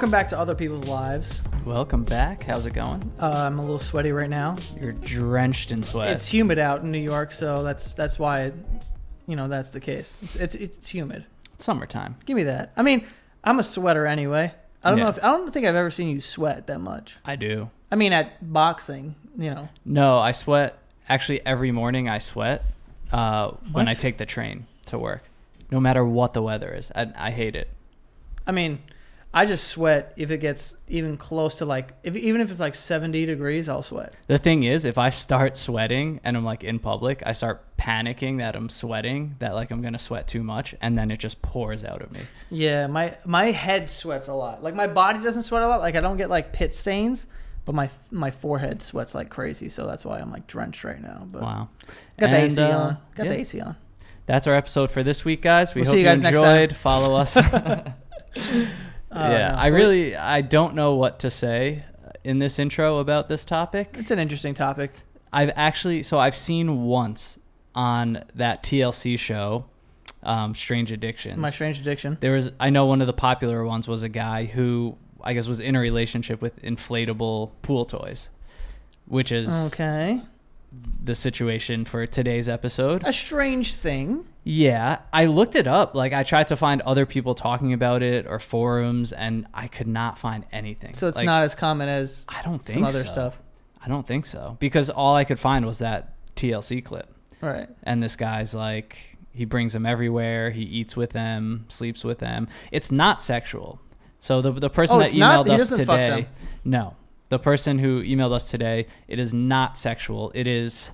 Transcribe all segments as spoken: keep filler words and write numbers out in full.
Welcome back to Other People's Lives. Welcome back. How's it going? Uh, I'm a little sweaty right now. You're drenched in sweat. It's humid out in New York, so that's that's why, it, you know, that's the case. It's it's it's humid. It's summertime. Give me that. I mean, I'm a sweater anyway. I don't yeah. know if I don't think I've ever seen you sweat that much. I do. I mean, at boxing, you know. No, I sweat actually every morning. I sweat uh, when I take the train to work, no matter what the weather is. I, I hate it. I mean, I just sweat if it gets even close to like, if, even if it's like seventy degrees, I'll sweat. The thing is, if I start sweating and I'm like in public, I start panicking that I'm sweating, that like I'm going to sweat too much. And then it just pours out of me. Yeah. My, my head sweats a lot. Like my body doesn't sweat a lot. Like I don't get like pit stains, but my, my forehead sweats like crazy. So that's why I'm like drenched right now. But wow. Got the and, A C uh, on. Got yeah. the A C on. That's our episode for this week, guys. We we'll hope you, guys you enjoyed. Follow us. Uh, yeah, no, I really, I don't know what to say in this intro about this topic. It's an interesting topic. I've actually, so I've seen once on that T L C show, um, Strange Addiction. My Strange Addiction. There was, I know one of the popular ones was a guy who, I guess, was in a relationship with inflatable pool toys, which is okay. the situation for today's episode. A strange thing. Yeah, I looked it up. Like, I tried to find other people talking about it or forums, and I could not find anything. So it's like, not as common as I don't think some other so. stuff. I don't think so. Because all I could find was that T L C clip. Right. And this guy's like, he brings them everywhere. He eats with them, sleeps with them. It's not sexual. So the the person oh, that emailed not, us today... No. The person who emailed us today, it is not sexual. It is...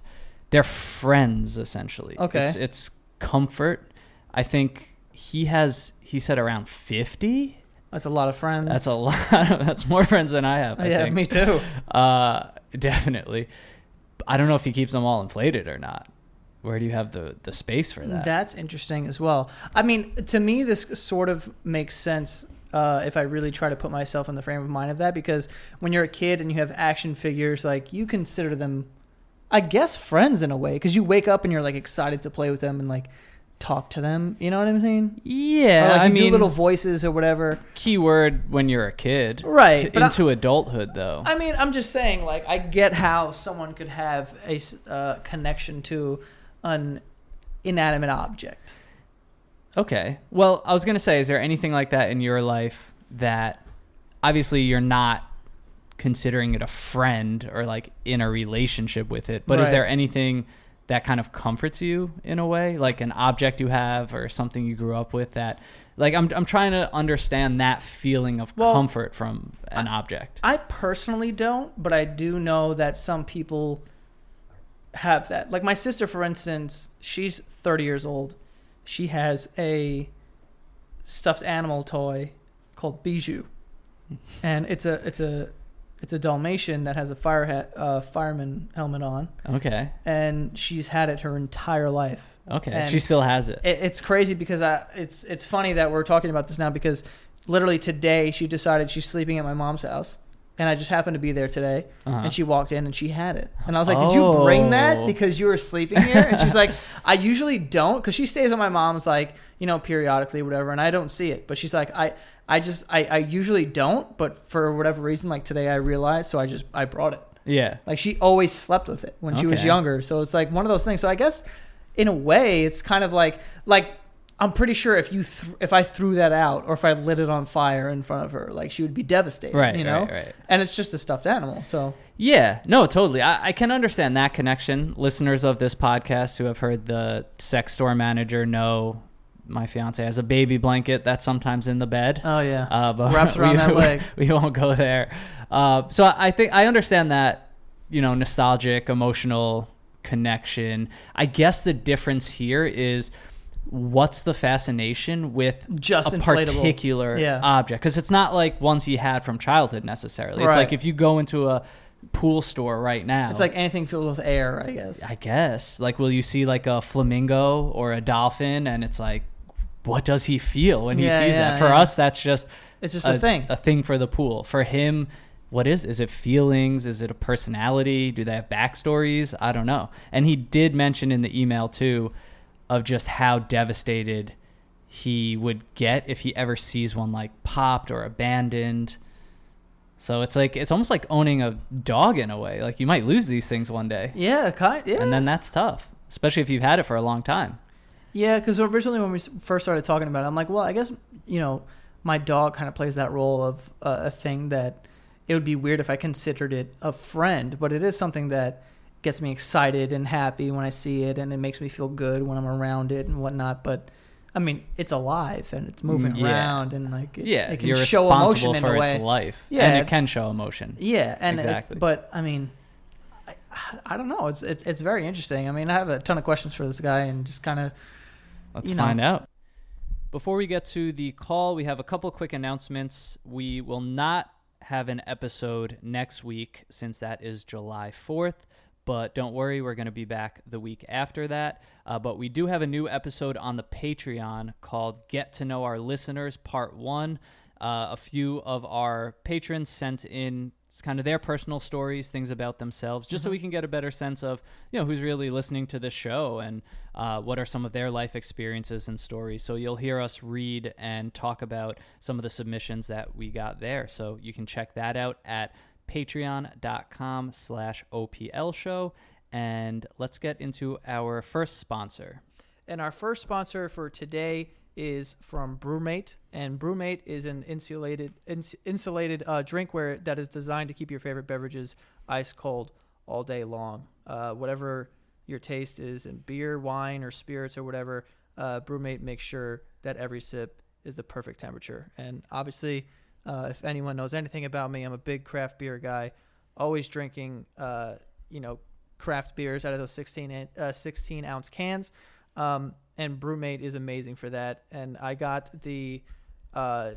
They're friends, essentially. Okay. It's... it's comfort. I think he has he said around fifty. That's a lot of friends. That's a lot of, that's more friends than I have. I yeah think. Me too. Uh definitely. I don't know if he keeps them all inflated or not. Where do you have the the space for that? That's interesting as well. I mean, to me this sort of makes sense uh if I really try to put myself in the frame of mind of that, because when you're a kid and you have action figures, like, you consider them, I guess, friends in a way, because you wake up and you're like excited to play with them and like talk to them. You know what I'm saying? Yeah. Or like you I mean, do little voices or whatever. Keyword when you're a kid. Right. To, into I, adulthood, though. I mean, I'm just saying, like, I get how someone could have a uh, connection to an inanimate object. Okay. Well, I was going to say, is there anything like that in your life that obviously you're not considering it a friend or like in a relationship with it, but right. is there anything that kind of comforts you in a way, like an object you have or something you grew up with that, like, I'm I'm trying to understand that feeling of well, comfort from an I, object. I personally don't, but I do know that some people have that. Like my sister, for instance, she's thirty years old. She has a stuffed animal toy called Bijou, and it's a it's a It's a Dalmatian that has a fire hat, uh, fireman helmet on. Okay. And she's had it her entire life. Okay. And she still has it. it. It's crazy because I. It's it's funny that we're talking about this now, because literally today she decided she's sleeping at my mom's house, and I just happened to be there today, uh-huh. and she walked in and she had it, and I was like, "Did oh. you bring that because you were sleeping here?" And she's like, "I usually don't, because she stays at my mom's, like, you know, periodically, whatever, and I don't see it." But she's like, "I." I just, I, I usually don't, but for whatever reason, like today I realized, so I just, I brought it. Yeah. Like she always slept with it when okay. she was younger. So it's like one of those things. So I guess in a way it's kind of like, like I'm pretty sure if you, th- if I threw that out or if I lit it on fire in front of her, like she would be devastated, right, you know? Right, right. And it's just a stuffed animal. So yeah, no, totally. I, I can understand that connection. Listeners of this podcast who have heard the sex store manager know my fiance has a baby blanket that's sometimes in the bed. Oh yeah. Uh, but wraps around we, that leg. We won't go there. Uh, so I think I understand that, you know, nostalgic, emotional connection. I guess the difference here is what's the fascination with just a particular yeah. object. 'Cause it's not like ones he had from childhood necessarily. Right. It's like if you go into a pool store right now, it's like anything filled with air, I guess. I guess. Like, will you see like a flamingo or a dolphin? And it's like, what does he feel when yeah, he sees yeah, that? For yeah. us, that's just it's just a, a thing, a thing for the pool. For him, what is? Is it feelings? Is it a personality? Do they have backstories? I don't know. And he did mention in the email too, of just how devastated he would get if he ever sees one like popped or abandoned. So it's like, it's almost like owning a dog in a way. Like you might lose these things one day. Yeah, kind, yeah. And then that's tough, especially if you've had it for a long time. Yeah, because originally when we first started talking about it, I'm like, well, I guess, you know, my dog kind of plays that role of uh, a thing that it would be weird if I considered it a friend, but it is something that gets me excited and happy when I see it, and it makes me feel good when I'm around it and whatnot. But I mean, it's alive and it's moving yeah. around, and like it, yeah, it can you're show emotion in a way. You're responsible for its life. Yeah, and it can show emotion. Yeah, and exactly. It, but I mean, I, I don't know. It's, it's it's very interesting. I mean, I have a ton of questions for this guy, and just kind of let's you know, find out. Before we get to the call, we have a couple quick announcements. We will not have an episode next week since that is July fourth. But don't worry, we're going to be back the week after that. Uh, but we do have a new episode on the Patreon called Get to Know Our Listeners Part one. Uh, a few of our patrons sent in kind of their personal stories, things about themselves, just mm-hmm. so we can get a better sense of, you know, who's really listening to this show and uh, what are some of their life experiences and stories. So you'll hear us read and talk about some of the submissions that we got there. So you can check that out at patreon.com slash OPL show. And let's get into our first sponsor. And our first sponsor for today is from BrewMate, and BrewMate is an insulated ins- insulated uh, drinkware that is designed to keep your favorite beverages ice cold all day long. Uh, whatever your taste is in beer, wine, or spirits or whatever, uh, BrewMate makes sure that every sip is the perfect temperature. And obviously, uh, if anyone knows anything about me, I'm a big craft beer guy, always drinking, uh, you know, craft beers out of those sixteen, uh, sixteen ounce cans. Um, and BrewMate is amazing for that. And I got the uh,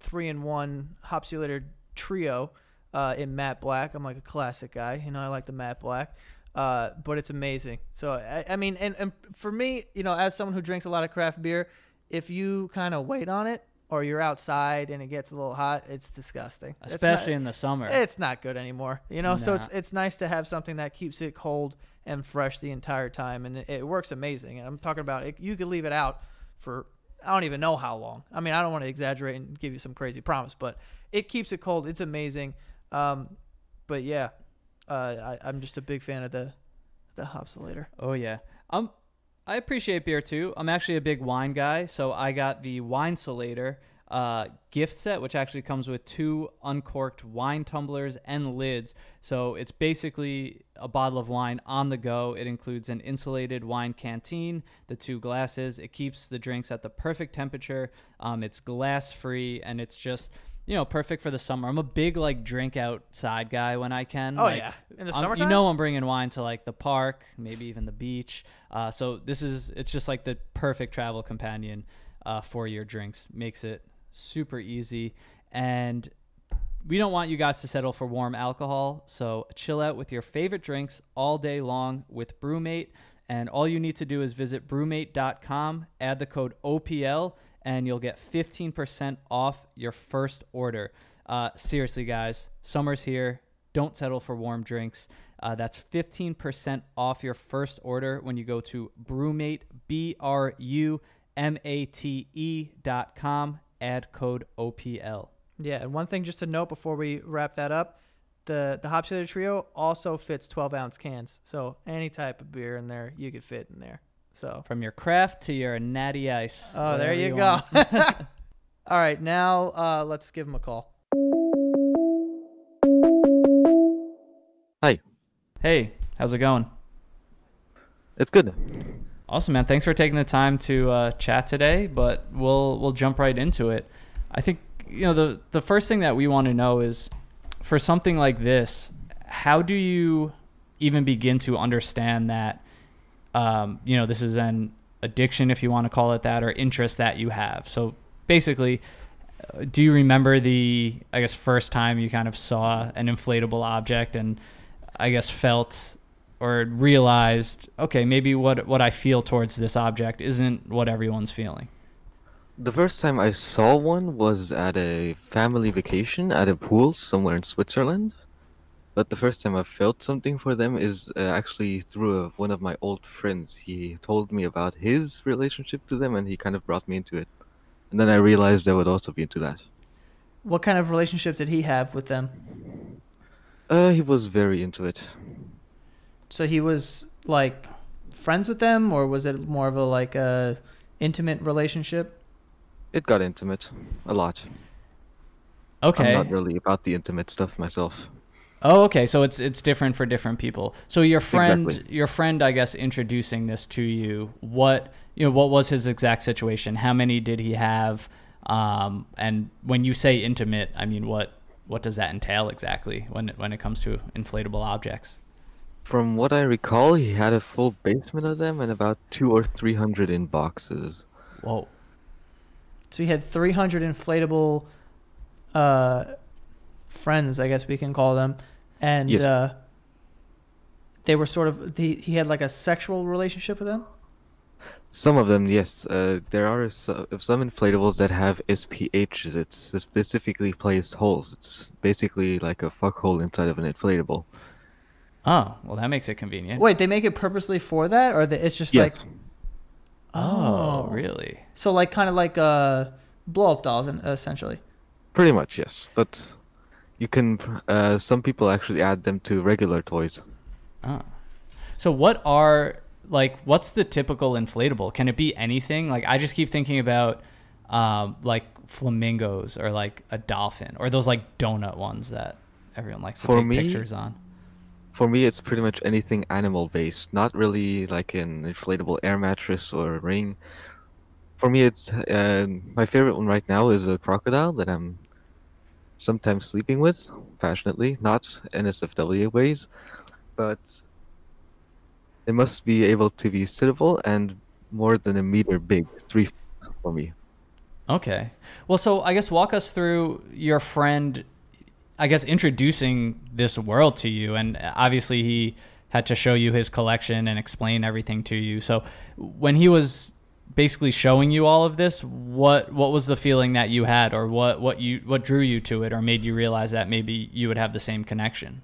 three in one Hopsulator Trio uh, in matte black. I'm like a classic guy. You know, I like the matte black. Uh, but it's amazing. So, I, I mean, and, and for me, you know, as someone who drinks a lot of craft beer, if you kind of wait on it or you're outside and it gets a little hot, it's disgusting. Especially it's not, in the summer. It's not good anymore. You know, nah. So it's it's nice to have something that keeps it cold and fresh the entire time, and it, it works amazing. And I'm talking about it, you could leave it out for I don't even know how long. I mean, I don't want to exaggerate and give you some crazy promise, but it keeps it cold. It's amazing. Um, but yeah, uh, I, I'm just a big fan of the the Hopsulator. Oh yeah, um, I appreciate beer too. I'm actually a big wine guy, so I got the Wine Solator uh, gift set, which actually comes with two uncorked wine tumblers and lids. So it's basically a bottle of wine on the go. It includes an insulated wine canteen, the two glasses. It keeps the drinks at the perfect temperature. Um, it's glass free, and it's just, you know, perfect for the summer. I'm a big like drink outside guy when I can. Oh like, yeah, in the summertime. You know, I'm bringing wine to like the park, maybe even the beach. Uh, so this is it's just like the perfect travel companion uh, for your drinks. Makes it super easy, and we don't want you guys to settle for warm alcohol, so chill out with your favorite drinks all day long with BrewMate. And all you need to do is visit brewmate dot com, add the code O P L, and you'll get fifteen percent off your first order. Uh seriously guys, summer's here, don't settle for warm drinks. Uh, that's fifteen percent off your first order when you go to BrewMate, B R U M A T E dot com, add code O P L. Yeah, and one thing just to note before we wrap that up, the the Hopsulator Trio also fits twelve ounce cans, so any type of beer in there you could fit in there. So from your craft to your natty ice. Oh, there you, you go. All right, now uh, let's give him a call. Hi. Hey, how's it going? It's good. Awesome, man. Thanks for taking the time to uh, chat today, but we'll we'll jump right into it. I think, you know, the, the first thing that we want to know is, for something like this, how do you even begin to understand that, um, you know, this is an addiction, if you want to call it that, or interest that you have? So basically, do you remember the, I guess, first time you kind of saw an inflatable object and, I guess, felt or realized, okay, maybe what what I feel towards this object isn't what everyone's feeling? The first time I saw one was at a family vacation at a pool somewhere in Switzerland. But the first time I felt something for them is uh, actually through a, one of my old friends. He told me about his relationship to them, and he kind of brought me into it. And then I realized I would also be into that. What kind of relationship did he have with them? Uh, he was very into it. So he was, like, friends with them, or was it more of a, like, a intimate relationship? It got intimate. A lot. Okay. I'm not really about the intimate stuff myself. Oh, okay. So it's it's different for different people. So your friend, exactly. your friend, I guess, introducing this to you. What you know? What was his exact situation? How many did he have? Um, and when you say intimate, I mean what what does that entail exactly when it, when it comes to inflatable objects? From what I recall, he had a full basement of them and about two or three hundred in boxes. Whoa! So he had three hundred inflatable uh, friends, I guess we can call them. And yes. uh, they were sort of, he, he had like a sexual relationship with them? Some of them, yes. Uh, there are some, some inflatables that have S P Hs. It's specifically placed holes. It's basically like a fuck hole inside of an inflatable. Oh, well, that makes it convenient. Wait, they make it purposely for that? Or the, it's just yes. like... Oh, oh, really? So like kind of like uh, blow-up dolls, essentially. Pretty much, yes. But... You can, uh, some people actually add them to regular toys. Oh. So what are, like, what's the typical inflatable? Can it be anything? Like, I just keep thinking about, um, like, flamingos or, like, a dolphin or those, like, donut ones that everyone likes to for take me, pictures on. For me, it's pretty much anything animal-based, not really, like, an inflatable air mattress or a ring. For me, it's, uh, my favorite one right now is a crocodile that I'm sometimes sleeping with, passionately, not N S F W ways, but it must be able to be sittable and more than a meter big, three for me. Okay. Well, so I guess walk us through your friend, I guess, introducing this world to you, and obviously he had to show you his collection and explain everything to you. So when he was basically showing you all of this, what what was the feeling that you had, or what what you what drew you to it, or made you realize that maybe you would have the same connection?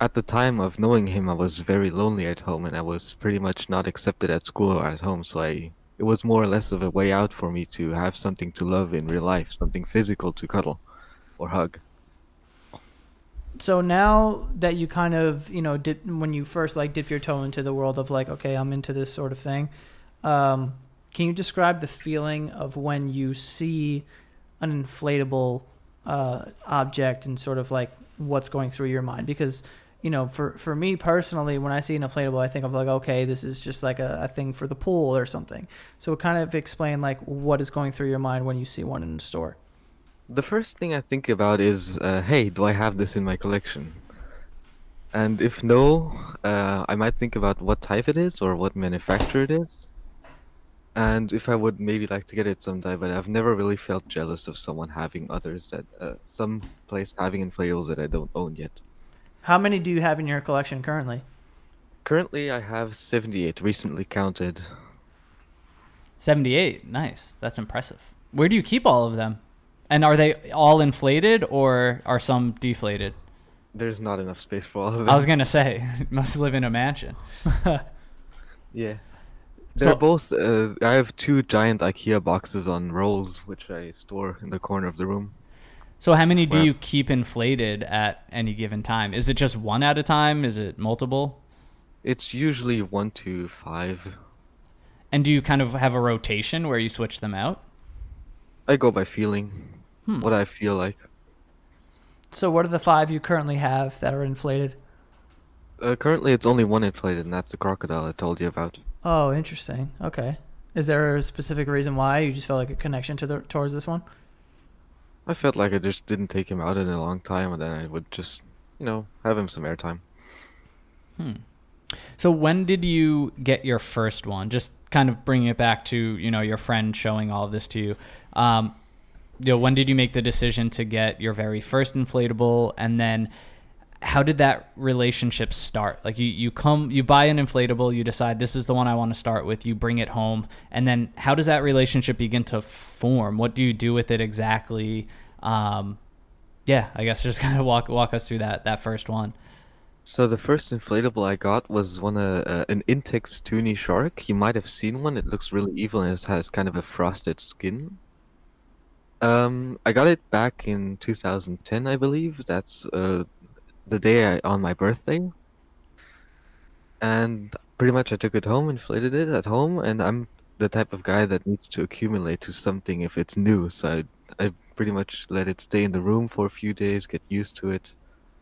At the time of knowing him, I was very lonely at home, and I was pretty much not accepted at school or at home, so I it was more or less of a way out for me to have something to love in real life, something physical to cuddle or hug. So now that you kind of, you know, dip, when you first like dip your toe into the world of like, okay, I'm into this sort of thing, Um, can you describe the feeling of when you see an inflatable uh, object and sort of like what's going through your mind? Because, you know, for, for me personally, when I see an inflatable, I think of like, okay, this is just like a, a thing for the pool or something. So kind of explain like what is going through your mind when you see one in the store. The first thing I think about is, uh, hey, do I have this in my collection? And if no, uh, I might think about what type it is or what manufacturer it is. And if I would maybe like to get it someday, but I've never really felt jealous of someone having others that, uh, some place having inflatables that I don't own yet. How many do you have in your collection currently? Currently, I have seventy-eight, recently counted. seventy-eight, nice. That's impressive. Where do you keep all of them? And are they all inflated or are some deflated? There's not enough space for all of them. I was going to say, must live in a mansion. Yeah. They're so, both, uh, I have two giant IKEA boxes on rolls, which I store in the corner of the room. So how many do well, you keep inflated at any given time? Is it just one at a time? Is it multiple? It's usually one to five. And do you kind of have a rotation where you switch them out? I go by feeling, hmm. what I feel like. So what are the five you currently have that are inflated? Uh, currently, it's only one inflated, and that's the crocodile I told you about. Oh, interesting. Okay. Is there a specific reason why you just felt like a connection to the towards this one? I felt like I just didn't take him out in a long time, and then I would just, you know, have him some airtime. Hmm. So when did you get your first one? Just kind of bringing it back to, you know, your friend showing all of this to you. Um, you know, when did you make the decision to get your very first inflatable, and then how did that relationship start? Like you, you come, you buy an inflatable, you decide this is the one I want to start with, you bring it home. And then how does that relationship begin to form? What do you do with it exactly? Um, yeah, I guess just kind of walk walk us through that that first one. So the first inflatable I got was one uh, uh, an Intex Toonie shark. You might have seen one. It looks really evil and it has kind of a frosted skin. Um, I got it back in two thousand ten, I believe. That's uh, the day I, on my birthday. And pretty much I took it home, inflated it at home, and I'm the type of guy that needs to accumulate to something if it's new. So I, I pretty much let it stay in the room for a few days, get used to it,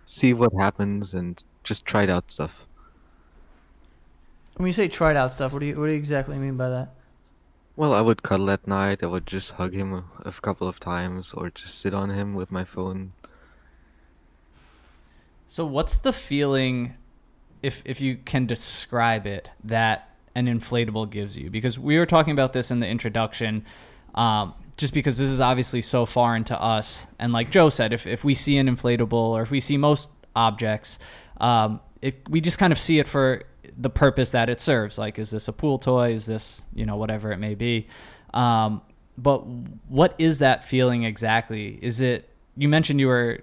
see what happens, and just tried out stuff. When you say tried out stuff, what do you what do you exactly mean by that? Well, I would cuddle at night, I would just hug him a, a couple of times, or just sit on him with my phone. So what's the feeling, if if you can describe it, that an inflatable gives you? Because we were talking about this in the introduction, um, just because this is obviously so foreign to us. And like Joe said, if, if we see an inflatable, or if we see most objects, um, it, we just kind of see it for the purpose that it serves. Like, is this a pool toy? Is this, you know, whatever it may be. Um, but what is that feeling exactly? Is it, you mentioned you were,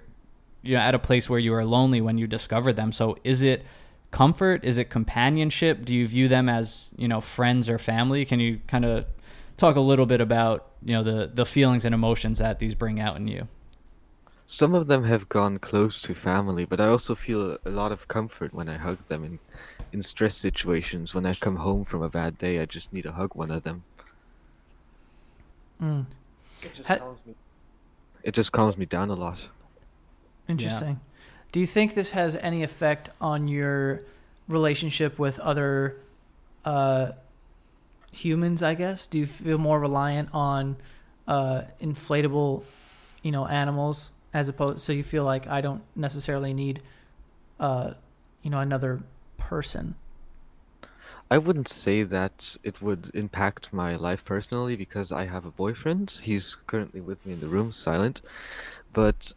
you know, at a place where you were lonely when you discovered them. So is it comfort? Is it companionship? Do you view them as, you know, friends or family? Can you kind of talk a little bit about, you know, the, the feelings and emotions that these bring out in you? Some of them have gone close to family, but I also feel a lot of comfort when I hug them in, in stress situations. When I come home from a bad day, I just need to hug one of them. Mm. It just ha- calms me. It just calms me down a lot. Interesting. Yeah. Do you think this has any effect on your relationship with other uh, humans, I guess? Do you feel more reliant on uh, inflatable, you know, animals as opposed, so you feel like I don't necessarily need, uh, you know, another person? I wouldn't say that it would impact my life personally because I have a boyfriend. He's currently with me in the room, silent, but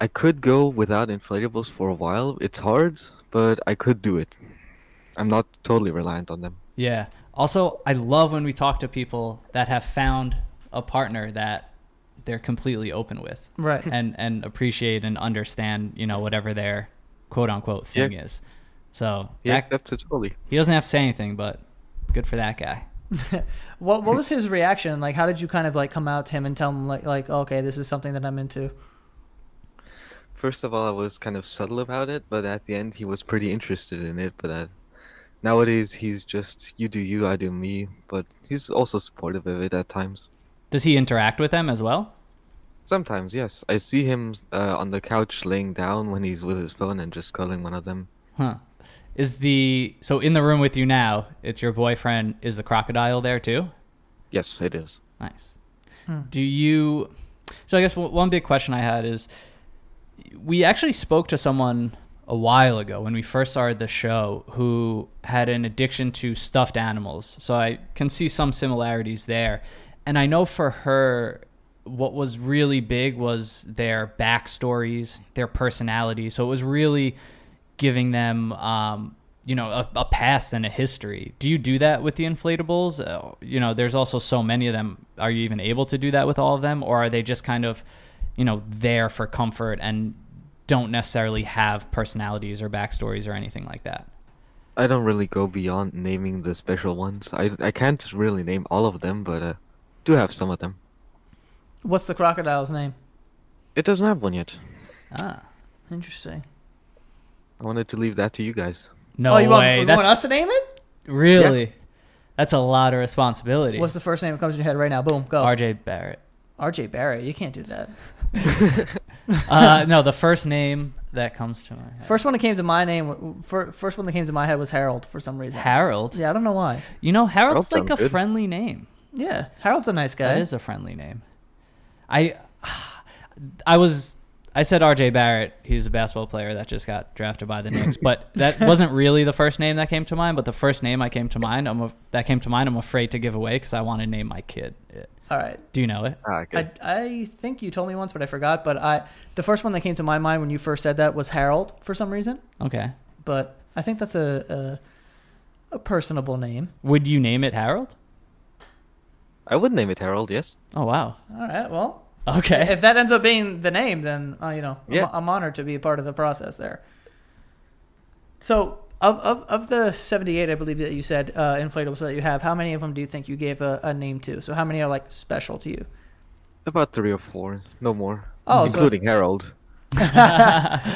I could go without inflatables for a while. It's hard, but I could do it. I'm not totally reliant on them. Yeah. Also, I love when we talk to people that have found a partner that they're completely open with. Right. And and appreciate and understand, you know, whatever their quote-unquote thing yeah. is. So yeah, that, accepts it fully. He doesn't have to say anything, but good for that guy. What what was his reaction? Like, how did you kind of like come out to him and tell him like, like, okay, this is something that I'm into? First of all, I was kind of subtle about it, but at the end, he was pretty interested in it. But I, nowadays, he's just, you do you, I do me. But he's also supportive of it at times. Does he interact with them as well? Sometimes, yes. I see him uh, on the couch laying down when he's with his phone and just cuddling one of them. Huh. Is the So in the room with you now, it's your boyfriend. Is the crocodile there too? Yes, it is. Nice. Hmm. Do you... So I guess one big question I had is... We actually spoke to someone a while ago when we first started the show who had an addiction to stuffed animals. So I can see some similarities there. And I know for her, what was really big was their backstories, their personality. So it was really giving them, um, you know, a, a past and a history. Do you do that with the inflatables? Uh, you know, there's also so many of them. Are you even able to do that with all of them? Or are they just kind of, you know, there for comfort and don't necessarily have personalities or backstories or anything like that? I don't really go beyond naming the special ones. I, I can't really name all of them, but I uh, do have some of them. What's the crocodile's name? It doesn't have one yet. Ah, interesting. I wanted to leave that to you guys. No oh, you way. Want, you want us to name it? Really? Yeah. That's a lot of responsibility. What's the first name that comes to your head right now? Boom, go. R J Barrett. R J Barrett, you can't do that. uh, no, the first name that comes to my head. First one that came to my name, first one that came to my head was Harold for some reason. Harold? Yeah, I don't know why. You know, Harold's Harold like a good. friendly name. Yeah, Harold's a nice guy. That is a friendly name. I, I was, I said R J Barrett. He's a basketball player that just got drafted by the Knicks, but that wasn't really the first name that came to mind. But the first name I came to mind, I'm a, that came to mind, I'm afraid to give away because I want to name my kid it. All right. Do you know it? All right, good. I, I think you told me once, but I forgot. But I, the first one that came to my mind when you first said that was Harold for some reason. Okay. But I think that's a a, a personable name. Would you name it Harold? I would name it Harold, yes. Oh, wow. All right. Well, Okay. If that ends up being the name, then uh, you know, yeah. I'm, I'm honored to be a part of the process there. So of of, of the seventy-eight, I believe that you said uh, inflatables that you have, how many of them do you think you gave a, a name to? So how many are like special to you? About three or four, no more, oh, including so... Harold.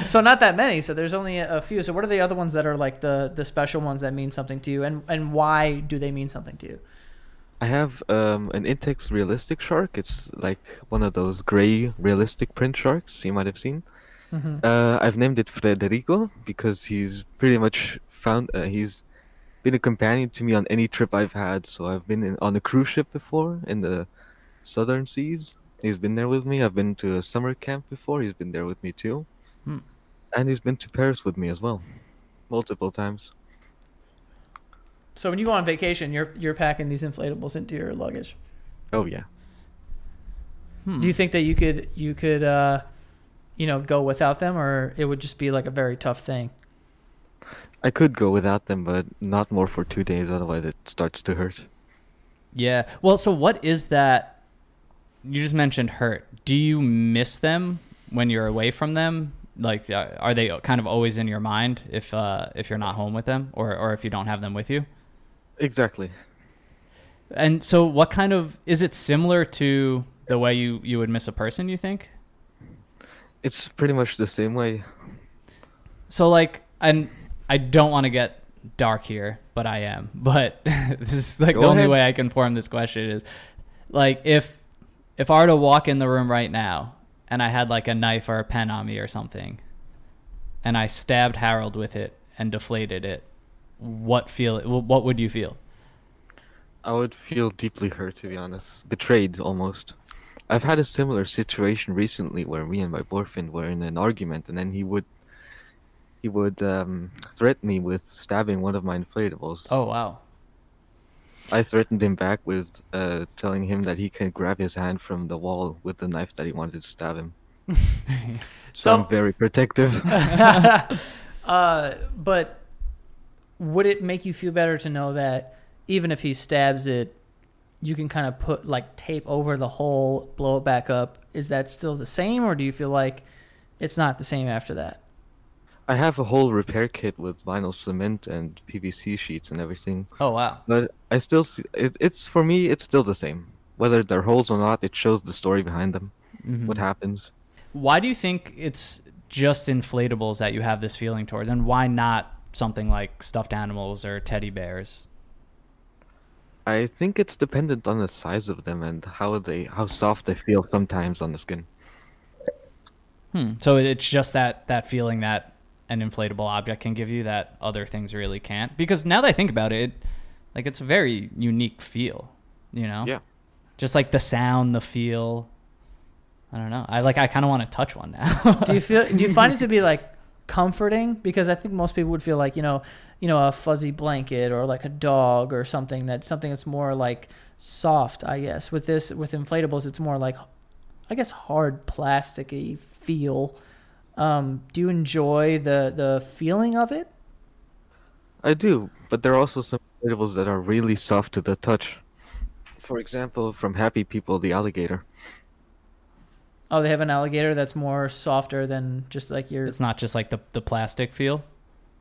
So not that many. So there's only a few. So what are the other ones that are like the, the special ones that mean something to you, and, and why do they mean something to you? I have um, an Intex realistic shark. It's like one of those gray realistic print sharks you might have seen. Mm-hmm. Uh, I've named it Frederico because he's pretty much found. Uh, he's been a companion to me on any trip I've had. So I've been in, on a cruise ship before in the Southern Seas. He's been there with me. I've been to a summer camp before. He's been there with me too. Hmm. And he's been to Paris with me as well. Multiple times. So when you go on vacation, you're you're packing these inflatables into your luggage. Oh, yeah. Hmm. Do you think that you could, you could uh, you know, go without them, or it would just be like a very tough thing? I could go without them, but not more for two days. Otherwise, it starts to hurt. Yeah. Well, so what is that? You just mentioned hurt. Do you miss them when you're away from them? Like, are they kind of always in your mind if uh, if you're not home with them, or, or if you don't have them with you? Exactly. And so what kind of... Is it similar to the way you, you would miss a person, you think? It's pretty much the same way. So, like, and I don't want to get dark here, but I am. But this is, like, Go the ahead. Only way I can form this question is, like, if... If I were to walk in the room right now and I had like a knife or a pen on me or something and I stabbed Harold with it and deflated it, what feel? What would you feel? I would feel deeply hurt, to be honest. Betrayed, almost. I've had a similar situation recently where me and my boyfriend were in an argument, and then he would he would um, threaten me with stabbing one of my inflatables. Oh, wow. I threatened him back with uh, telling him that he can grab his hand from the wall with the knife that he wanted to stab him. so, so I'm very protective. uh, but would it make you feel better to know that even if he stabs it, you can kind of put like tape over the hole, blow it back up? Is that still the same, or do you feel like it's not the same after that? I have a whole repair kit with vinyl cement and P V C sheets and everything. Oh, wow. But I still see it, it's for me, it's still the same. Whether they're holes or not, it shows the story behind them, mm-hmm. what happens. Why do you think it's just inflatables that you have this feeling towards, and why not something like stuffed animals or teddy bears? I think it's dependent on the size of them and how they how soft they feel sometimes on the skin. Hmm. So it's just that, that feeling that an inflatable object can give you that other things really can't, because now that I think about it, like, it's a very unique feel, you know? Yeah. Just like the sound, the feel. I don't know. I like, I kind of want to touch one now. do you feel, do you find it to be like comforting? Because I think most people would feel like, you know, you know, a fuzzy blanket or like a dog or something that something that's more like soft, I guess. With this, with inflatables, it's more like, I guess, hard plasticky feel. Um, do you enjoy the, the feeling of it? I do, but there are also some inflatables that are really soft to the touch. For example, from Happy People, the alligator. Oh, they have an alligator that's more softer than just like your... It's not just like the, the plastic feel?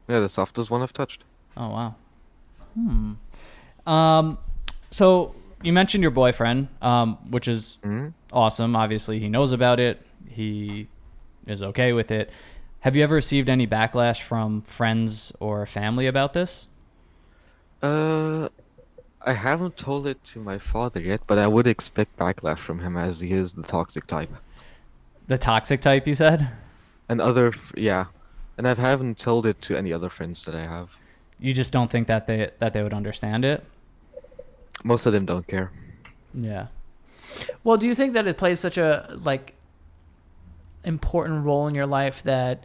Yeah, the softest one I've touched. Oh, wow. Hmm. Um, so you mentioned your boyfriend, um, which is mm-hmm. awesome. Obviously, he knows about it. He... is okay with it. Have you ever received any backlash from friends or family about this? Uh, I haven't told it to my father yet, but I would expect backlash from him as he is the toxic type. The toxic type, you said? And other, yeah. And I haven't told it to any other friends that I have. You just don't think that they that they would understand it? Most of them don't care. Yeah. Well, do you think that it plays such a, like, important role in your life that,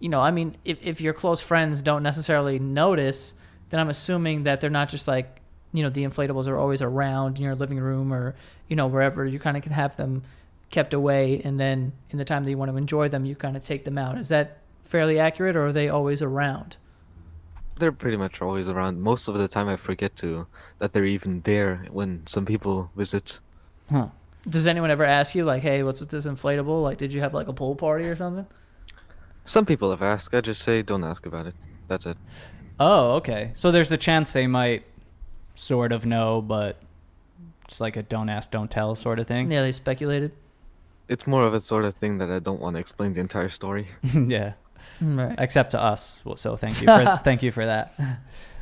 you know, I mean, if, if your close friends don't necessarily notice, then I'm assuming that they're not just like, you know, the inflatables are always around in your living room or, you know, wherever. You kind of can have them kept away, and then in the time that you want to enjoy them, you kind of take them out. Is that fairly accurate, or are they always around? They're pretty much always around. Most of the time I forget to that they're even there when some people visit. Huh. Does anyone ever ask you, like, hey, what's with this inflatable? Like, did you have, like, a pool party or something? Some people have asked. I just say don't ask about it. That's it. Oh, okay. So there's a chance they might sort of know, but it's like a don't ask, don't tell sort of thing. Yeah, they speculated. It's more of a sort of thing that I don't want to explain the entire story. Yeah. Right. Except to us. So thank you for thank you for that.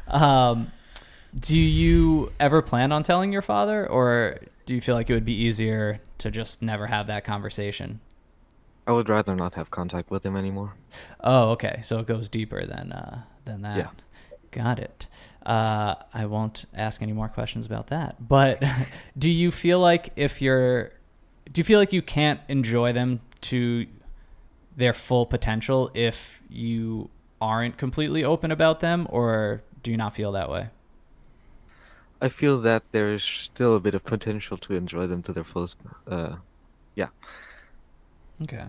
Um, do you ever plan on telling your father, or do you feel like it would be easier to just never have that conversation? I would rather not have contact with him anymore. Oh, okay. So it goes deeper than uh, than that. Yeah. Got it. Uh, I won't ask any more questions about that. But do you feel like if you're, do you feel like you can't enjoy them to their full potential if you aren't completely open about them, or do you not feel that way? I feel that there is still a bit of potential to enjoy them to their fullest. Uh, yeah. Okay.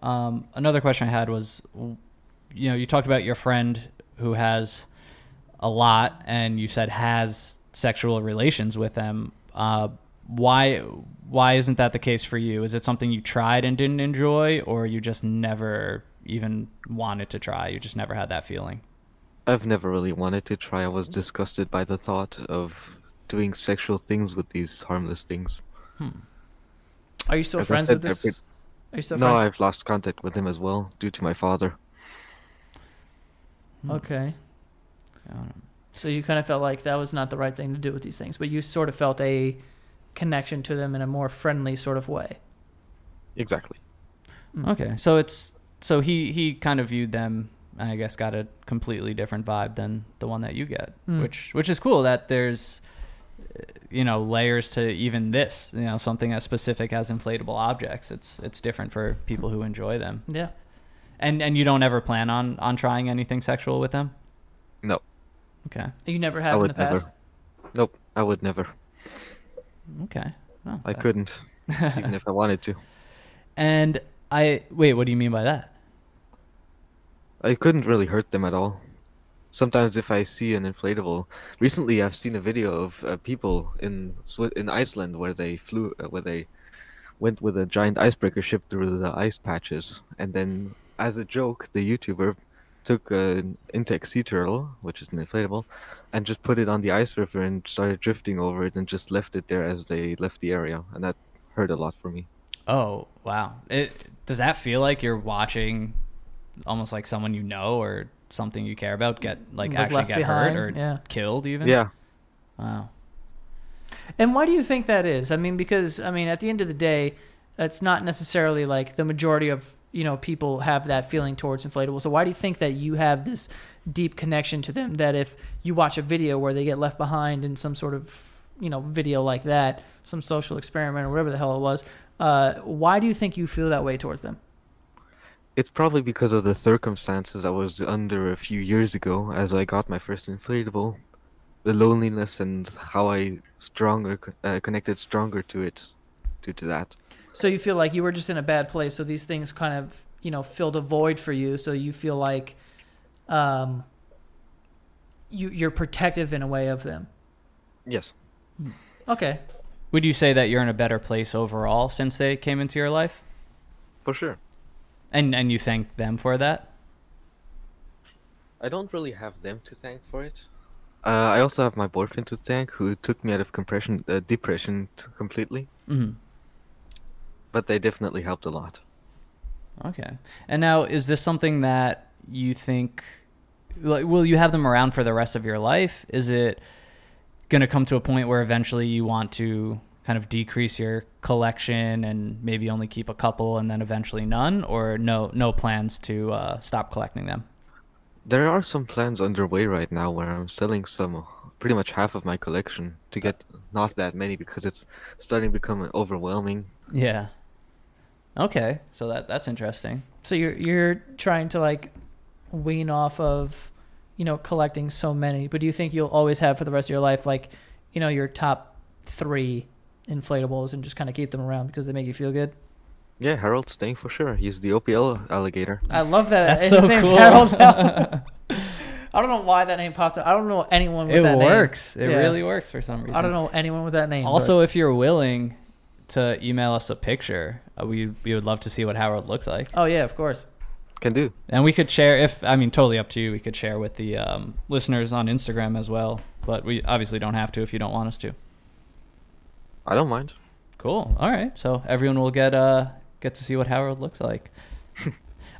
Um, another question I had was, you know, you talked about your friend who has a lot, and you said has sexual relations with them. Uh, why, why isn't that the case for you? Is it something you tried and didn't enjoy, or you just never even wanted to try? You just never had that feeling? I've never really wanted to try. I was disgusted by the thought of doing sexual things with these harmless things. Hmm. Are you still As friends said, with this? Pretty... Are you still no, friends? I've lost contact with him as well due to my father. Okay. Um, so you kind of felt like that was not the right thing to do with these things, but you sort of felt a connection to them in a more friendly sort of way. Exactly. Okay. So it's so he, he kind of viewed them, and I guess got a completely different vibe than the one that you get, mm. which which is cool that there's, you know, layers to even this, you know, something as specific as inflatable objects. It's it's different for people who enjoy them. Yeah. And and you don't ever plan on, on trying anything sexual with them? No. Okay. You never have in the past? Never. Nope. I would never. Okay. Oh, I that. couldn't, even if I wanted to. And I... Wait, what do you mean by that? I couldn't really hurt them at all. Sometimes if I see an inflatable... Recently, I've seen a video of uh, people in in Iceland where they flew... Uh, where they went with a giant icebreaker ship through the ice patches. And then, as a joke, the YouTuber took an Intex sea turtle, which is an inflatable, and just put it on the ice river and started drifting over it and just left it there as they left the area. And that hurt a lot for me. Oh, wow. It, does that feel like you're watching almost like someone you know or something you care about get like, like actually get behind, hurt or yeah. killed even? Yeah. Wow. And why do you think that is? I mean, because, I mean, at the end of the day, that's not necessarily like the majority of, you know, people have that feeling towards inflatables. So why do you think that you have this deep connection to them that if you watch a video where they get left behind in some sort of, you know, video like that, some social experiment or whatever the hell it was, uh, why do you think you feel that way towards them? It's probably because of the circumstances I was under a few years ago as I got my first inflatable, the loneliness and how I stronger uh, connected stronger to it due to that. So you feel like you were just in a bad place, so these things kind of, you know, filled a void for you, so you feel like um, you, you're protective in a way of them. Yes. Okay. Would you say that you're in a better place overall since they came into your life? For sure. And and you thank them for that? I don't really have them to thank for it. Uh, I also have my boyfriend to thank, who took me out of compression, uh, depression t- completely. Mm-hmm. But they definitely helped a lot. Okay. And now, is this something that you think, like, will you have them around for the rest of your life? Is it going to come to a point where eventually you want to kind of decrease your collection and maybe only keep a couple and then eventually none? Or no no plans to uh, stop collecting them? There are some plans underway right now where I'm selling some, pretty much half of my collection to get not that many because it's starting to become overwhelming. Yeah. Okay, so that that's interesting. So you're you're trying to like wean off of, you know, collecting so many, but do you think you'll always have for the rest of your life like, you know, your top three inflatables and just kind of keep them around because they make you feel good? Yeah, Harold's staying for sure. He's the O P L alligator. I love that. That's His so name's cool. Harold. I don't know why that name popped up. I don't know anyone with it that works. name. It works. It yeah. really works for some reason. I don't know anyone with that name. Also, but... if you're willing to email us a picture. Uh, we we would love to see what Harold looks like. Oh yeah, of course. Can do. And we could share, if I mean, totally up to you. We could share with the um, listeners on Instagram as well, but we obviously don't have to if you don't want us to. I don't mind. Cool. All right. So everyone will get uh get to see what Harold looks like.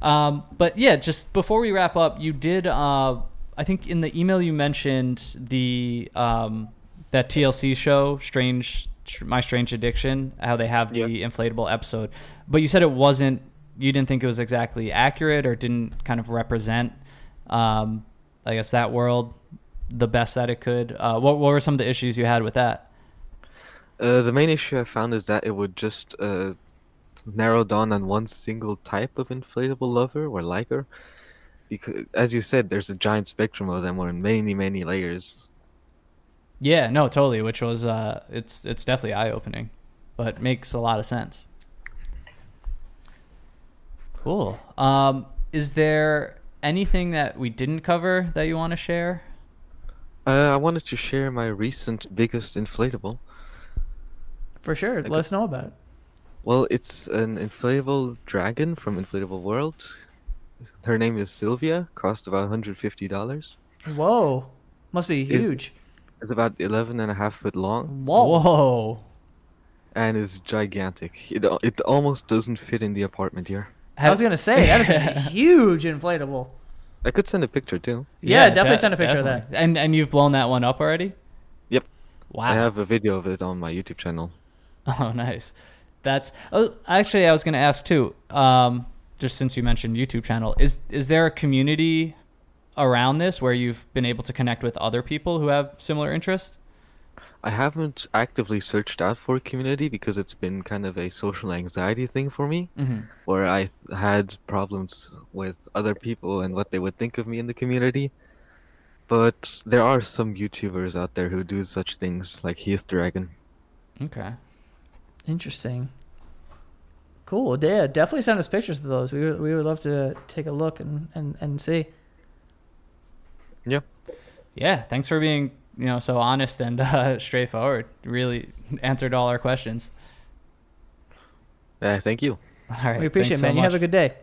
um, but yeah, just before we wrap up, you did. Uh, I think in the email you mentioned the um that T L C show, Strange. My Strange Addiction, how they have yeah. the inflatable episode, but you said it wasn't, you didn't think it was exactly accurate or didn't kind of represent um I guess that world the best that it could. Uh what, what were some of the issues you had with that? Uh the main issue I found is that it would just uh narrow down on one single type of inflatable lover or liker, because as you said, there's a giant spectrum of them, or in many many layers. Yeah, no, totally, which was, uh, it's it's definitely eye-opening, but makes a lot of sense. Cool. Um, is there anything that we didn't cover that you want to share? Uh, I wanted to share my recent biggest inflatable. For sure, okay. Let us know about it. Well, it's an inflatable dragon from Inflatable World. Her name is Sylvia, cost about one hundred fifty dollars. Whoa, must be huge. Is- It's about eleven and a half foot long. Whoa! And is gigantic. It it almost doesn't fit in the apartment here. I was gonna say that is a huge inflatable. I could send a picture too. Yeah, yeah definitely de- send a picture definitely. of that. And and you've blown that one up already? Yep. Wow. I have a video of it on my YouTube channel. Oh, nice. That's oh, actually I was gonna ask too. Um, just since you mentioned YouTube channel, is is there a community around this where you've been able to connect with other people who have similar interests? I haven't actively searched out for a community because it's been kind of a social anxiety thing for me, mm-hmm. where I had problems with other people and what they would think of me in the community. But there are some YouTubers out there who do such things, like Heath Dragon. Okay. Interesting. Cool. Yeah, definitely send us pictures of those. We would, we would love to take a look and, and, and see. Yeah. Yeah. Thanks for being, you know, so honest and uh, straightforward. Really answered all our questions. Uh, thank you. All right. We appreciate it, man. So you have a good day.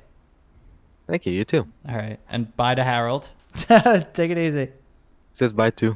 Thank you. You too. All right. And bye to Harold. Take it easy. It says bye too.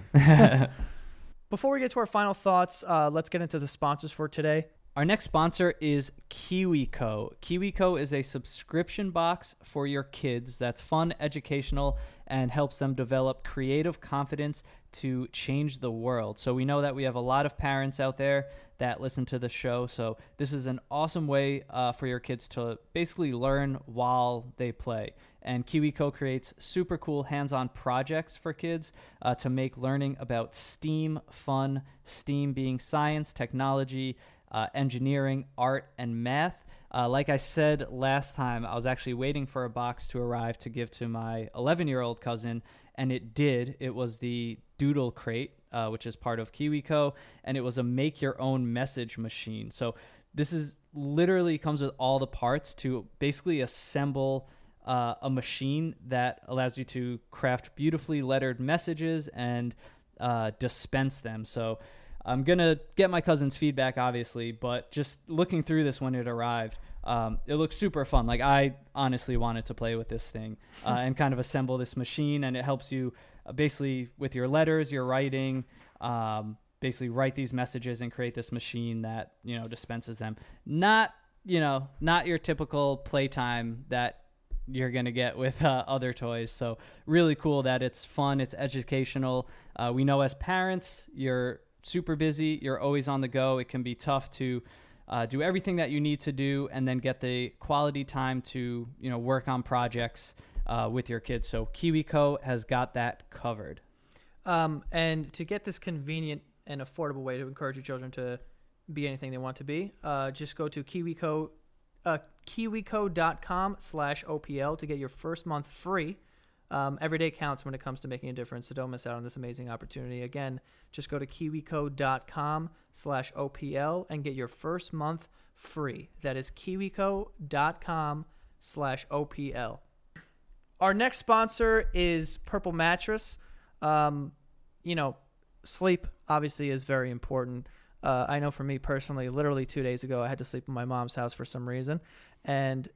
Before we get to our final thoughts, uh, let's get into the sponsors for today. Our next sponsor is KiwiCo. KiwiCo is a subscription box for your kids that's fun, educational, and helps them develop creative confidence to change the world. So we know that we have a lot of parents out there that listen to the show. So this is an awesome way uh, for your kids to basically learn while they play. And KiwiCo creates super cool hands-on projects for kids uh, to make learning about STEAM fun, STEAM being science, technology, Uh, engineering, art, and math. Uh, like I said last time, I was actually waiting for a box to arrive to give to my eleven-year-old cousin, and it did. It was the Doodle Crate, uh, which is part of KiwiCo, and it was a make-your-own message machine. So this is literally comes with all the parts to basically assemble uh, a machine that allows you to craft beautifully lettered messages and uh, dispense them. So I'm going to get my cousin's feedback, obviously, but just looking through this when it arrived, um, it looked super fun. Like, I honestly wanted to play with this thing uh, and kind of assemble this machine, and it helps you uh, basically with your letters, your writing, um, basically write these messages and create this machine that, you know, dispenses them. Not, you know, not your typical playtime that you're going to get with uh, other toys. So really cool that it's fun, it's educational. Uh, we know as parents, you're super busy, you're always on the go. It can be tough to uh, do everything that you need to do and then get the quality time to, you know, work on projects uh, with your kids. So KiwiCo has got that covered. Um, and to get this convenient and affordable way to encourage your children to be anything they want to be, uh, just go to KiwiCo, uh, KiwiCo.com slash OPL to get your first month free. Um, every day counts when it comes to making a difference, so don't miss out on this amazing opportunity. Again, just go to KiwiCo.com slash OPL and get your first month free. That is KiwiCo.com slash OPL. Our next sponsor is Purple Mattress. Um, you know, sleep obviously is very important. Uh, I know for me personally, literally two days ago, I had to sleep in my mom's house for some reason. And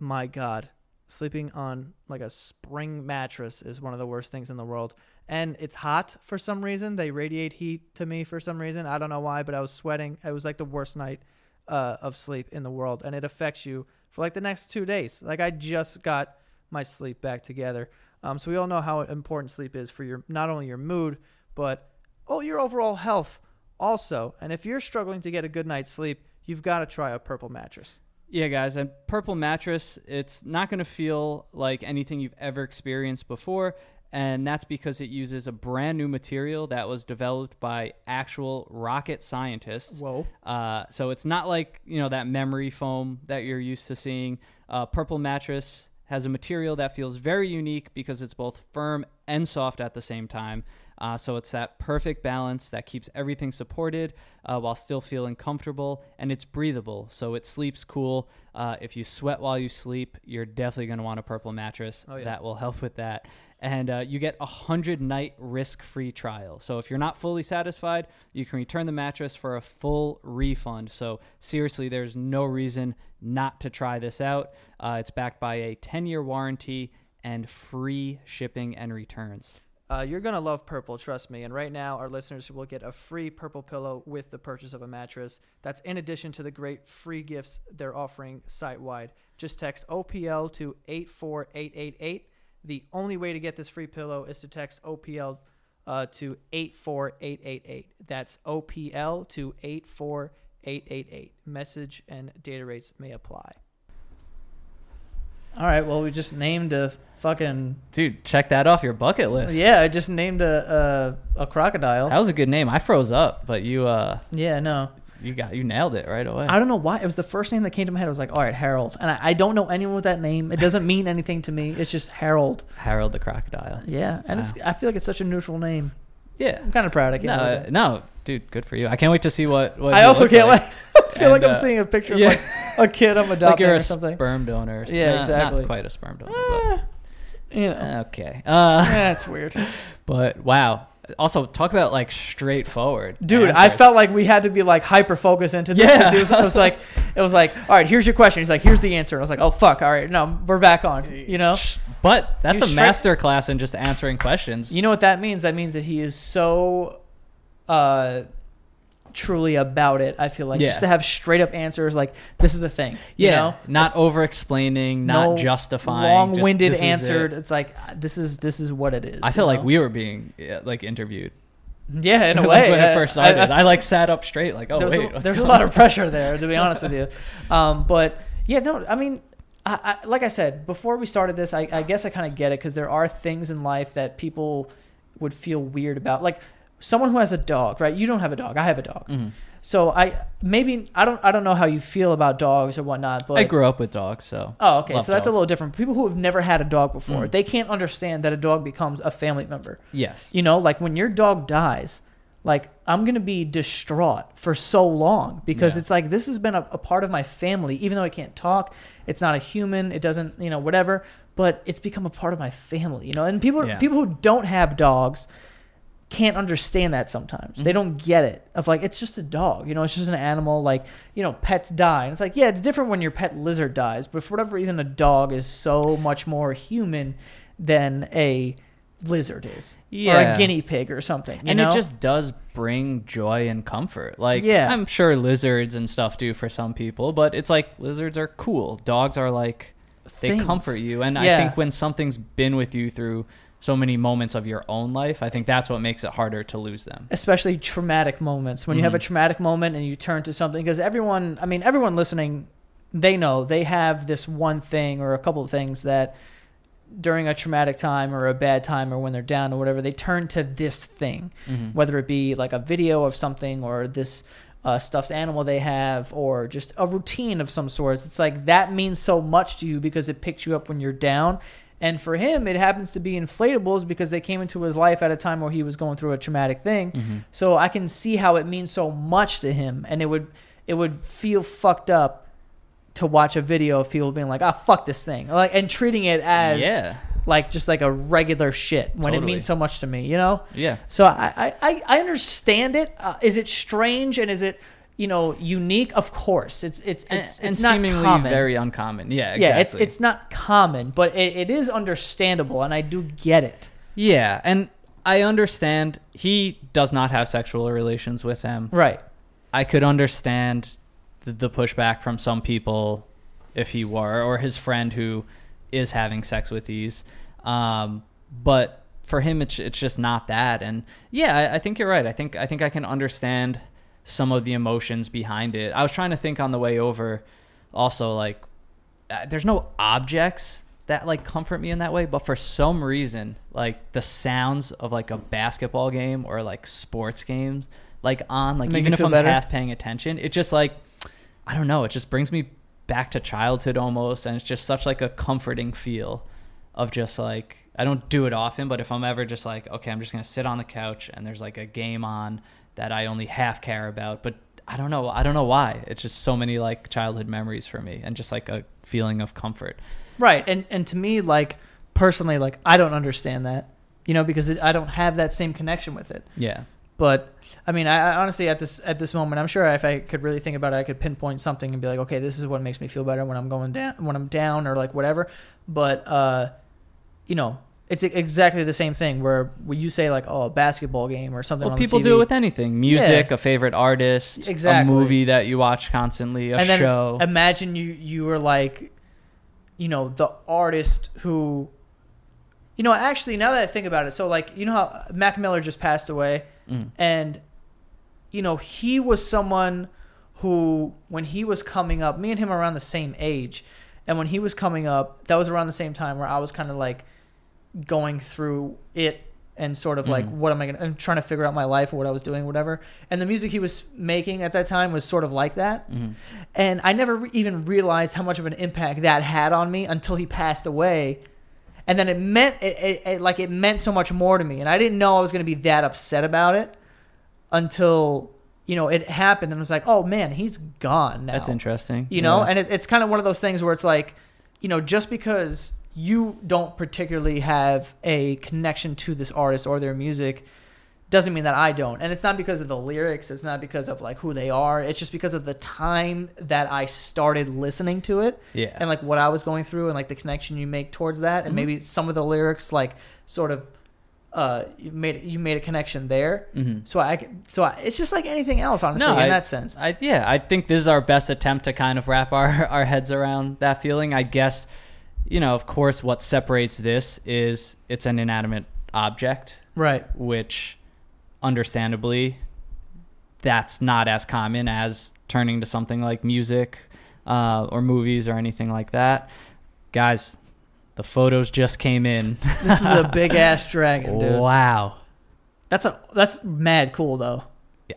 my God, sleeping on like a spring mattress is one of the worst things in the world. And it's hot for some reason. They radiate heat to me for some reason. I don't know why, but I was sweating. It was like the worst night uh, of sleep in the world. And it affects you for like the next two days. Like I just got my sleep back together. Um, so we all know how important sleep is for your, not only your mood, but oh, your overall health also. And if you're struggling to get a good night's sleep, you've got to try a Purple Mattress. Yeah, guys, and Purple Mattress, it's not going to feel like anything you've ever experienced before, and that's because it uses a brand new material that was developed by actual rocket scientists. Whoa. Uh, so it's not like, you know, that memory foam that you're used to seeing. Uh, Purple Mattress has a material that feels very unique because it's both firm and soft at the same time. Uh, so it's that perfect balance that keeps everything supported uh, while still feeling comfortable, and it's breathable. So it sleeps cool. Uh, if you sweat while you sleep, you're definitely going to want a Purple Mattress. Oh, yeah. That will help with that. And uh, you get a one hundred night risk-free trial. So if you're not fully satisfied, you can return the mattress for a full refund. So seriously, there's no reason not to try this out. Uh, it's backed by a ten year warranty and free shipping and returns. Uh, you're going to love Purple, trust me. And right now, our listeners will get a free Purple pillow with the purchase of a mattress. That's in addition to the great free gifts they're offering site-wide. Just text O P L to eight four eight eight eight. The only way to get this free pillow is to text O P L uh, to eight four eight eight eight. That's O P L to eight four eight eight eight. Message and data rates may apply. All right, well, we just named a fucking... Dude, check that off your bucket list. Yeah, I just named a a, a crocodile. That was a good name. I froze up, but you... Uh, yeah, no. You got you nailed it right away. I don't know why. It was the first name that came to my head. I was like, all right, Harold. And I, I don't know anyone with that name. It doesn't mean anything to me. It's just Harold. Harold the crocodile. Yeah, and wow. it's, I feel like it's such a neutral name. Yeah. I'm kind of proud. I can't no, uh, no, dude, good for you. I can't wait to see what... what I also can't like. wait. I feel and, like I'm uh, seeing a picture yeah. of like... a kid I'm adopting like you're a or something. Sperm donor. So yeah, not, exactly. Not quite a sperm donor. Uh, but, you know. Okay. Uh, that's weird. But wow. Also, talk about like straightforward. Dude, answers. I felt like we had to be like hyper focused into this. Yeah. It was, it was like, it was like, all right, here's your question. He's like, here's the answer. And I was like, oh fuck. All right, no, we're back on. You know. But that's You're a master straight- class in just answering questions. You know what that means? That means that he is so. Uh, truly about it, I feel like. Yeah. Just to have straight up answers like this is the thing, you yeah know? Not over explaining, not no justifying, long-winded just, answered it. It's like this is this is what it is. I feel like know? we were being yeah, like interviewed yeah in a way. Like when I, it first started I, I, I like sat up straight like oh there's wait a, there's a lot on? of pressure there, to be honest with you. Um but yeah, no, I mean I, I like I said before we started this, I, I guess I kind of get it, because there are things in life that people would feel weird about, like someone who has a dog, right? You don't have a dog. I have a dog. Mm-hmm. So I maybe I don't I don't know how you feel about dogs or whatnot, but I grew up with dogs, so oh okay, so that's dogs. a little different. People who have never had a dog before, mm. they can't understand that a dog becomes a family member. Yes, you know, like when your dog dies, like I'm gonna be distraught for so long because yeah. it's like this has been a, a part of my family, even though I can't talk. It's not a human. It doesn't, you know, whatever. But it's become a part of my family, you know. And people yeah. people who don't have dogs can't understand that sometimes. Mm-hmm. They don't get it of like, it's just a dog, you know, it's just an animal. Like, you know, pets die. And it's like, yeah, it's different when your pet lizard dies, but for whatever reason, a dog is so much more human than a lizard is yeah. or a guinea pig or something. You and know? It just does bring joy and comfort. Like, yeah. I'm sure lizards and stuff do for some people, but it's like lizards are cool. Dogs are like, they Things. comfort you. And yeah. I think when something's been with you through so many moments of your own life, I think that's what makes it harder to lose them. Especially traumatic moments. When mm-hmm. you have a traumatic moment and you turn to something, because everyone, I mean, everyone listening, they know they have this one thing or a couple of things that during a traumatic time or a bad time or when they're down or whatever, they turn to this thing, mm-hmm. whether it be like a video of something or this uh, stuffed animal they have or just a routine of some sorts. It's like that means so much to you because it picks you up when you're down. And for him, it happens to be inflatables because they came into his life at a time where he was going through a traumatic thing. Mm-hmm. So I can see how it means so much to him. And it would it would feel fucked up to watch a video of people being like, ah, fuck this thing. Like, and treating it as yeah. like just like a regular shit when totally. It means so much to me, you know? Yeah. So I, I, I understand it. Uh, is it strange and is it, you know, unique? Of course. It's it's and, it's, and it's not seemingly common. Very uncommon. Yeah, exactly. Yeah, it's it's not common, but it, it is understandable and I do get it. Yeah, and I understand he does not have sexual relations with them. Right. I could understand the, the pushback from some people if he were, or his friend who is having sex with these. Um, but for him, it's it's just not that. And yeah, I, I think you're right. I think I think I can understand some of the emotions behind it. I was trying to think on the way over also, like, uh, there's no objects that like comfort me in that way, but for some reason, like the sounds of like a basketball game or like sports games, like on, like even if I'm better. half paying attention, it just like, I don't know, it just brings me back to childhood almost. And it's just such like a comforting feel of just like, I don't do it often, but if I'm ever just like, okay, I'm just going to sit on the couch and there's like a game on that I only half care about, but I don't know. I don't know why. It's just so many like childhood memories for me and just like a feeling of comfort. Right. And, and to me, like personally, like I don't understand that, you know, because it, I don't have that same connection with it. Yeah. But I mean, I, I honestly, at this, at this moment, I'm sure if I could really think about it, I could pinpoint something and be like, okay, this is what makes me feel better when I'm going down, when I'm down or like whatever. But, uh, you know, it's exactly the same thing where you say like, oh, a basketball game or something. Well, on people T V. Do it with anything, music, yeah. a favorite artist, exactly. a movie that you watch constantly, a and show. Then imagine you, you were like, you know, the artist who, you know, actually now that I think about it, so like, you know how Mac Miller just passed away. Mm. And, you know, he was someone who, when he was coming up, me and him are around the same age. And when he was coming up, that was around the same time where I was kind of like going through it and sort of like, mm. what am I going to, I'm trying to figure out my life or what I was doing, whatever. And the music he was making at that time was sort of like that. Mm. And I never re- even realized how much of an impact that had on me until he passed away. And then it meant it, it, it, like it meant so much more to me. And I didn't know I was going to be that upset about it until, you know, it happened. And I was like, oh man, he's gone now. That's interesting. You know, yeah. and it, it's kind of one of those things where it's like, you know, just because you don't particularly have a connection to this artist or their music doesn't mean that I don't. And it's not because of the lyrics. It's not because of like who they are. It's just because of the time that I started listening to it yeah. and like what I was going through and like the connection you make towards that. And mm-hmm. maybe some of the lyrics like sort of uh, you made you made a connection there. Mm-hmm. So I so I, it's just like anything else, honestly, no, in I, that sense. I, yeah, I think this is our best attempt to kind of wrap our, our heads around that feeling. I guess, you know, of course, what separates this is it's an inanimate object. Right. Which... understandably, that's not as common as turning to something like music uh, or movies or anything like that. Guys, the photos just came in. This is a big-ass dragon, dude. Wow. That's a that's mad cool, though.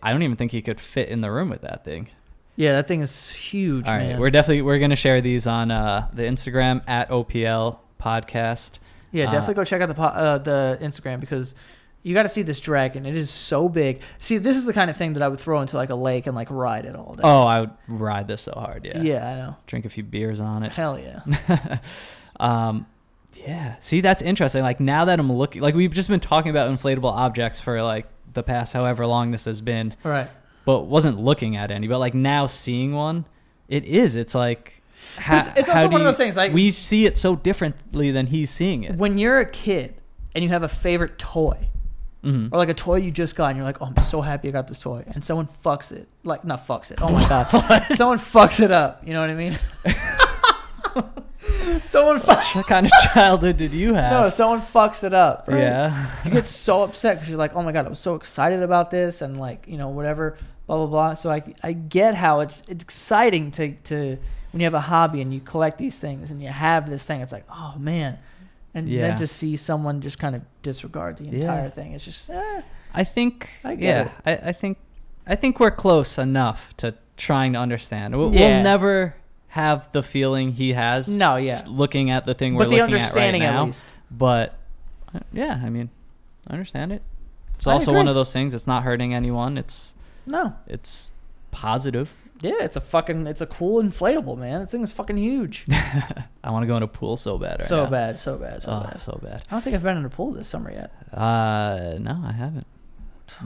I don't even think he could fit in the room with that thing. Yeah, that thing is huge, All right, man. We're definitely we're going to share these on uh, the Instagram, at O P L Podcast. Yeah, definitely uh, go check out the po- uh, the Instagram because... you got to see this dragon. It is so big. See, this is the kind of thing that I would throw into like a lake and like ride it all day. Oh, I would ride this so hard. Yeah. Yeah, I know. Drink a few beers on it. Hell yeah. um, yeah. See, that's interesting. Like now that I'm looking, like we've just been talking about inflatable objects for like the past however long this has been. Right. But wasn't looking at any. But like now seeing one, it is. It's like. Ha- it's, it's also one of those you, things. Like we see it so differently than he's seeing it. When you're a kid and you have a favorite toy. Mm-hmm. Or like a toy you just got and you're like, oh, I'm so happy I got this toy. And someone fucks it. Like, not fucks it. Oh my God. Someone fucks it up. You know what I mean? someone fucks What kind of childhood did you have? No, someone fucks it up. Right? Yeah. You get so upset because you're like, oh my God, I was so excited about this and like, you know, whatever, blah, blah, blah. So I, I get how it's it's exciting to, to when you have a hobby and you collect these things and you have this thing. It's like, oh man. And yeah. then to see someone just kind of disregard the entire yeah. thing, it's just. Eh, I think. I get yeah, it. I, I think. I think we're close enough to trying to understand. We'll, yeah. we'll never have the feeling he has. No. Yeah. Looking at the thing we're but the looking at right now. At least. But yeah, I mean, I understand it. It's I also agree. One of those things. It's not hurting anyone. It's no. It's positive. Yeah, it's a fucking, it's a cool inflatable, man. That thing is fucking huge. I want to go in a pool so bad right so now. Bad, so bad, so oh, bad. So bad. I don't think I've been in a pool this summer yet. Uh, no, I haven't.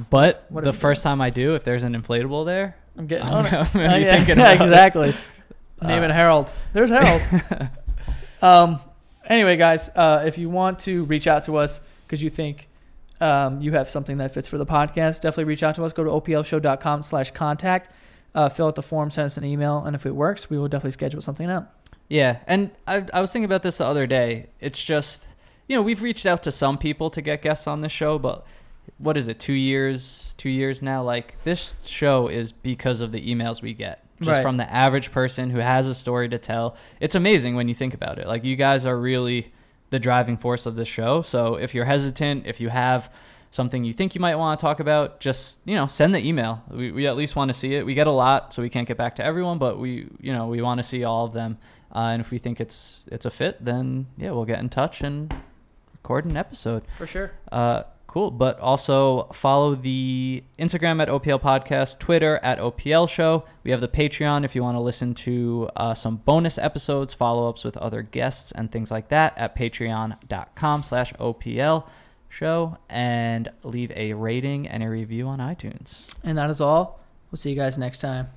But what the first doing? time I do, if there's an inflatable there, I'm getting on it. I'm gonna oh, be yeah. thinking about exactly. Uh, Name it Harold. There's Harold. um. Anyway, guys, uh, if you want to reach out to us because you think um, you have something that fits for the podcast, definitely reach out to us. Go to O P L show dot com slash contact. Uh, fill out the form, send us an email, and if it works, we will definitely schedule something out. Yeah, and I, I was thinking about this the other day. It's just, you know, we've reached out to some people to get guests on the show, but what is it, two years, two years now? Like, this show is because of the emails we get. Just right. from the average person who has a story to tell. It's amazing when you think about it. Like, you guys are really the driving force of this show. So if you're hesitant, if you have something you think you might want to talk about, just, you know, send the email. We, we at least want to see it. We get a lot, so we can't get back to everyone, but we, you know, we want to see all of them. Uh, and if we think it's, it's a fit, then yeah, we'll get in touch and record an episode. For sure. Uh, Cool. But also follow the Instagram at O P L Podcast, Twitter at O P L Show. We have the Patreon if you want to listen to uh, some bonus episodes, follow-ups with other guests, and things like that at patreon dot com slash O P L Show. And leave a rating and a review on iTunes. And that is all. We'll see you guys next time.